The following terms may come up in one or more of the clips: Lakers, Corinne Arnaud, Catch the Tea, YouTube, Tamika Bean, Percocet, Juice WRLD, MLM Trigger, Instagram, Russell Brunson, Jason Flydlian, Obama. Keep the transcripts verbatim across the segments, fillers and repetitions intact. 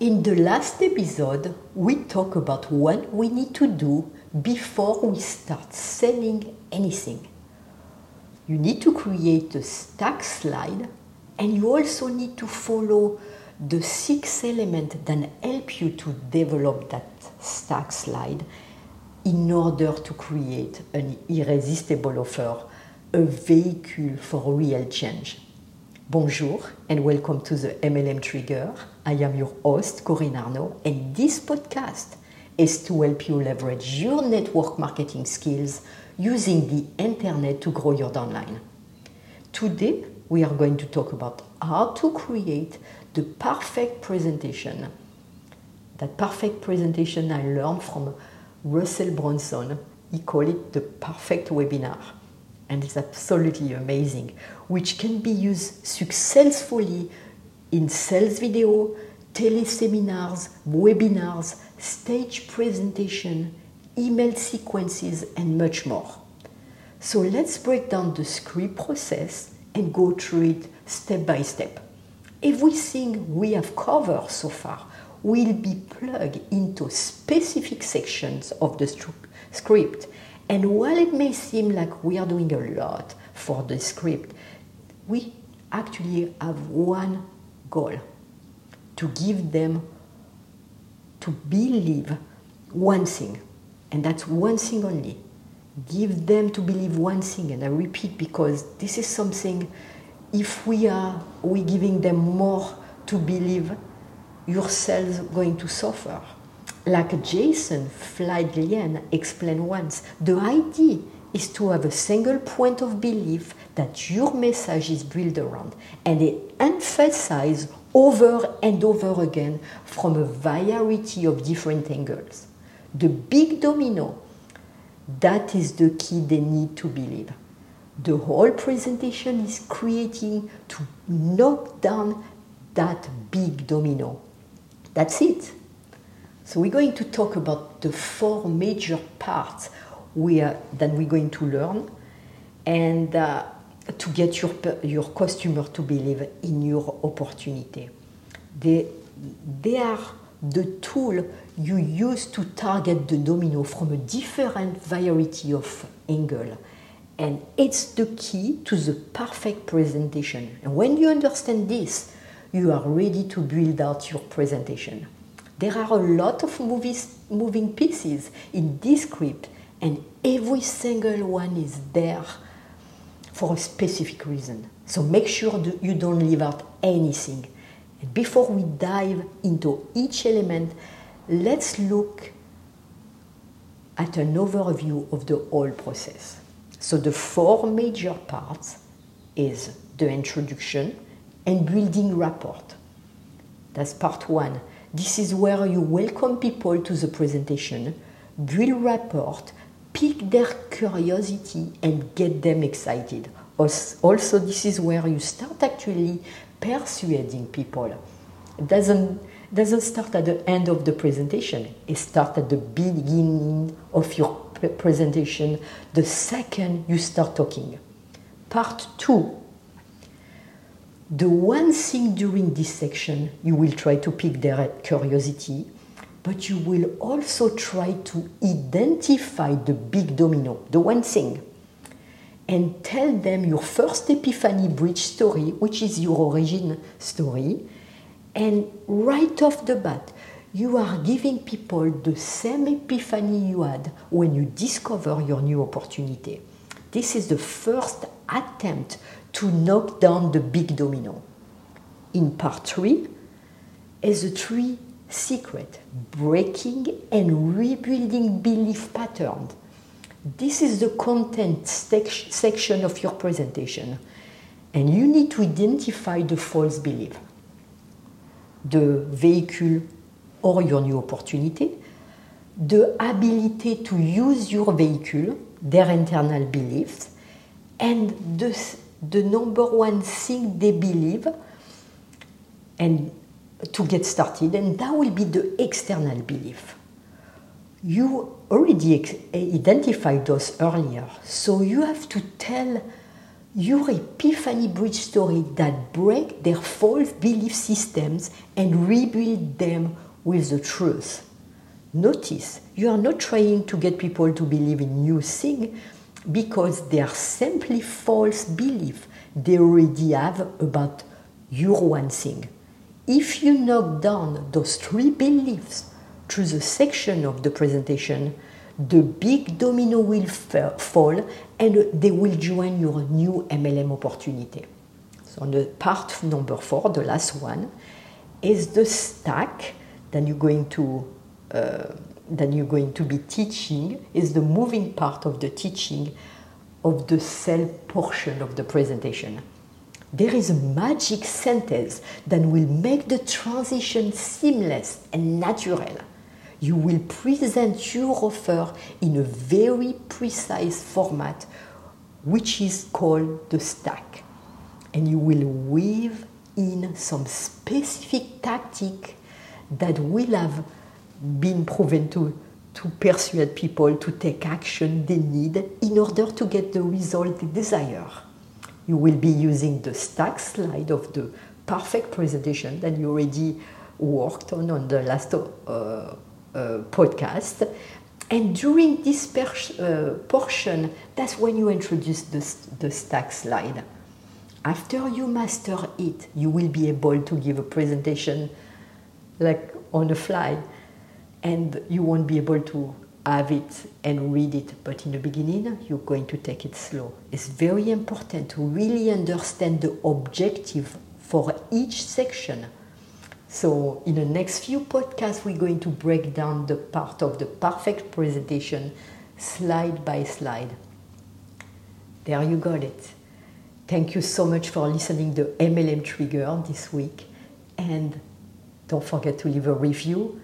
In the last episode, we talked about what we need to do before we start selling anything. You need to create a stack slide, and you also need to follow the six elements that help you to develop that stack slide in order to create an irresistible offer, a vehicle for real change. Bonjour and welcome to the M L M Trigger. I am your host, Corinne Arnaud, and this podcast is to help you leverage your network marketing skills using the internet to grow your downline. Today, we are going to talk about how to create the perfect presentation. That perfect presentation I learned from Russell Brunson. He called it the perfect webinar. And it's absolutely amazing, which can be used successfully in sales video, teleseminars, webinars, stage presentation, email sequences, and much more. So let's break down the script process and go through it step by step. Everything we have covered so far will be plugged into specific sections of the script. And while it may seem like we are doing a lot for the script, we actually have one goal: to give them to believe one thing. And that's one thing only. Give them to believe one thing. And I repeat, because this is something, if we are we giving them more to believe, yourselves going to suffer. Like Jason Flydlian explained once, the idea is to have a single point of belief that your message is built around, and it emphasizes over and over again from a variety of different angles. The big domino, that is the key they need to believe. The whole presentation is creating to knock down that big domino. That's it. So we're going to talk about the four major parts we are, that we're going to learn and uh, to get your, your customer to believe in your opportunity. They, they are the tool you use to target the domino from a different variety of angle. And it's the key to the perfect presentation. And when you understand this, you are ready to build out your presentation. There are a lot of movies, moving pieces in this script, and every single one is there for a specific reason. So make sure that you don't leave out anything. And before we dive into each element, let's look at an overview of the whole process. So the four major parts is the introduction and building rapport. That's part one. This is where you welcome people to the presentation, build rapport, pique their curiosity, and get them excited. Also, this is where you start actually persuading people. It doesn't, doesn't start at the end of the presentation. It starts at the beginning of your presentation, the second you start talking. Part two. The one thing during this section, you will try to pique their curiosity, but you will also try to identify the big domino, the one thing, and tell them your first epiphany bridge story, which is your origin story. And right off the bat, you are giving people the same epiphany you had when you discover your new opportunity. This is the first attempt to knock down the big domino. In part three is the three secret, breaking and rebuilding belief patterns. This is the content sec- section of your presentation, and you need to identify the false belief, the vehicle or your new opportunity, the ability to use your vehicle, their internal beliefs, and the the number one thing they believe, and to get started, and that will be the external belief. You already ex- identified those earlier, so you have to tell your epiphany bridge story that break their false belief systems and rebuild them with the truth. Notice, you are not trying to get people to believe in new thing because they are simply false belief they already have about your one thing. If you knock down those three beliefs through the section of the presentation, the big domino will fall and they will join your new M L M opportunity. So on the part number four, the last one, is the stack that you're going to, uh, that you're going to be teaching, is the moving part of the teaching of the sell portion of the presentation. There is a magic sentence that will make the transition seamless and natural. You will present your offer in a very precise format, which is called the stack. And you will weave in some specific tactic that will have been proven to, to persuade people to take action they need in order to get the result they desire. You will be using the stack slide of the perfect presentation that you already worked on on the last uh, Uh, podcast, and during this per uh, portion, that's when you introduce the, the stack slide. After you master it, you will be able to give a presentation like on the fly, and you won't be able to have it and read it, but in the beginning you're going to take it slow. It's very important to really understand the objective for each section. So in the next few podcasts, we're going to break down the part of the perfect presentation slide by slide. There you got it. Thank you so much for listening to M L M Trigger this week. And don't forget to leave a review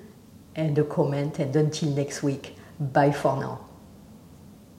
and a comment. And until next week, bye for now.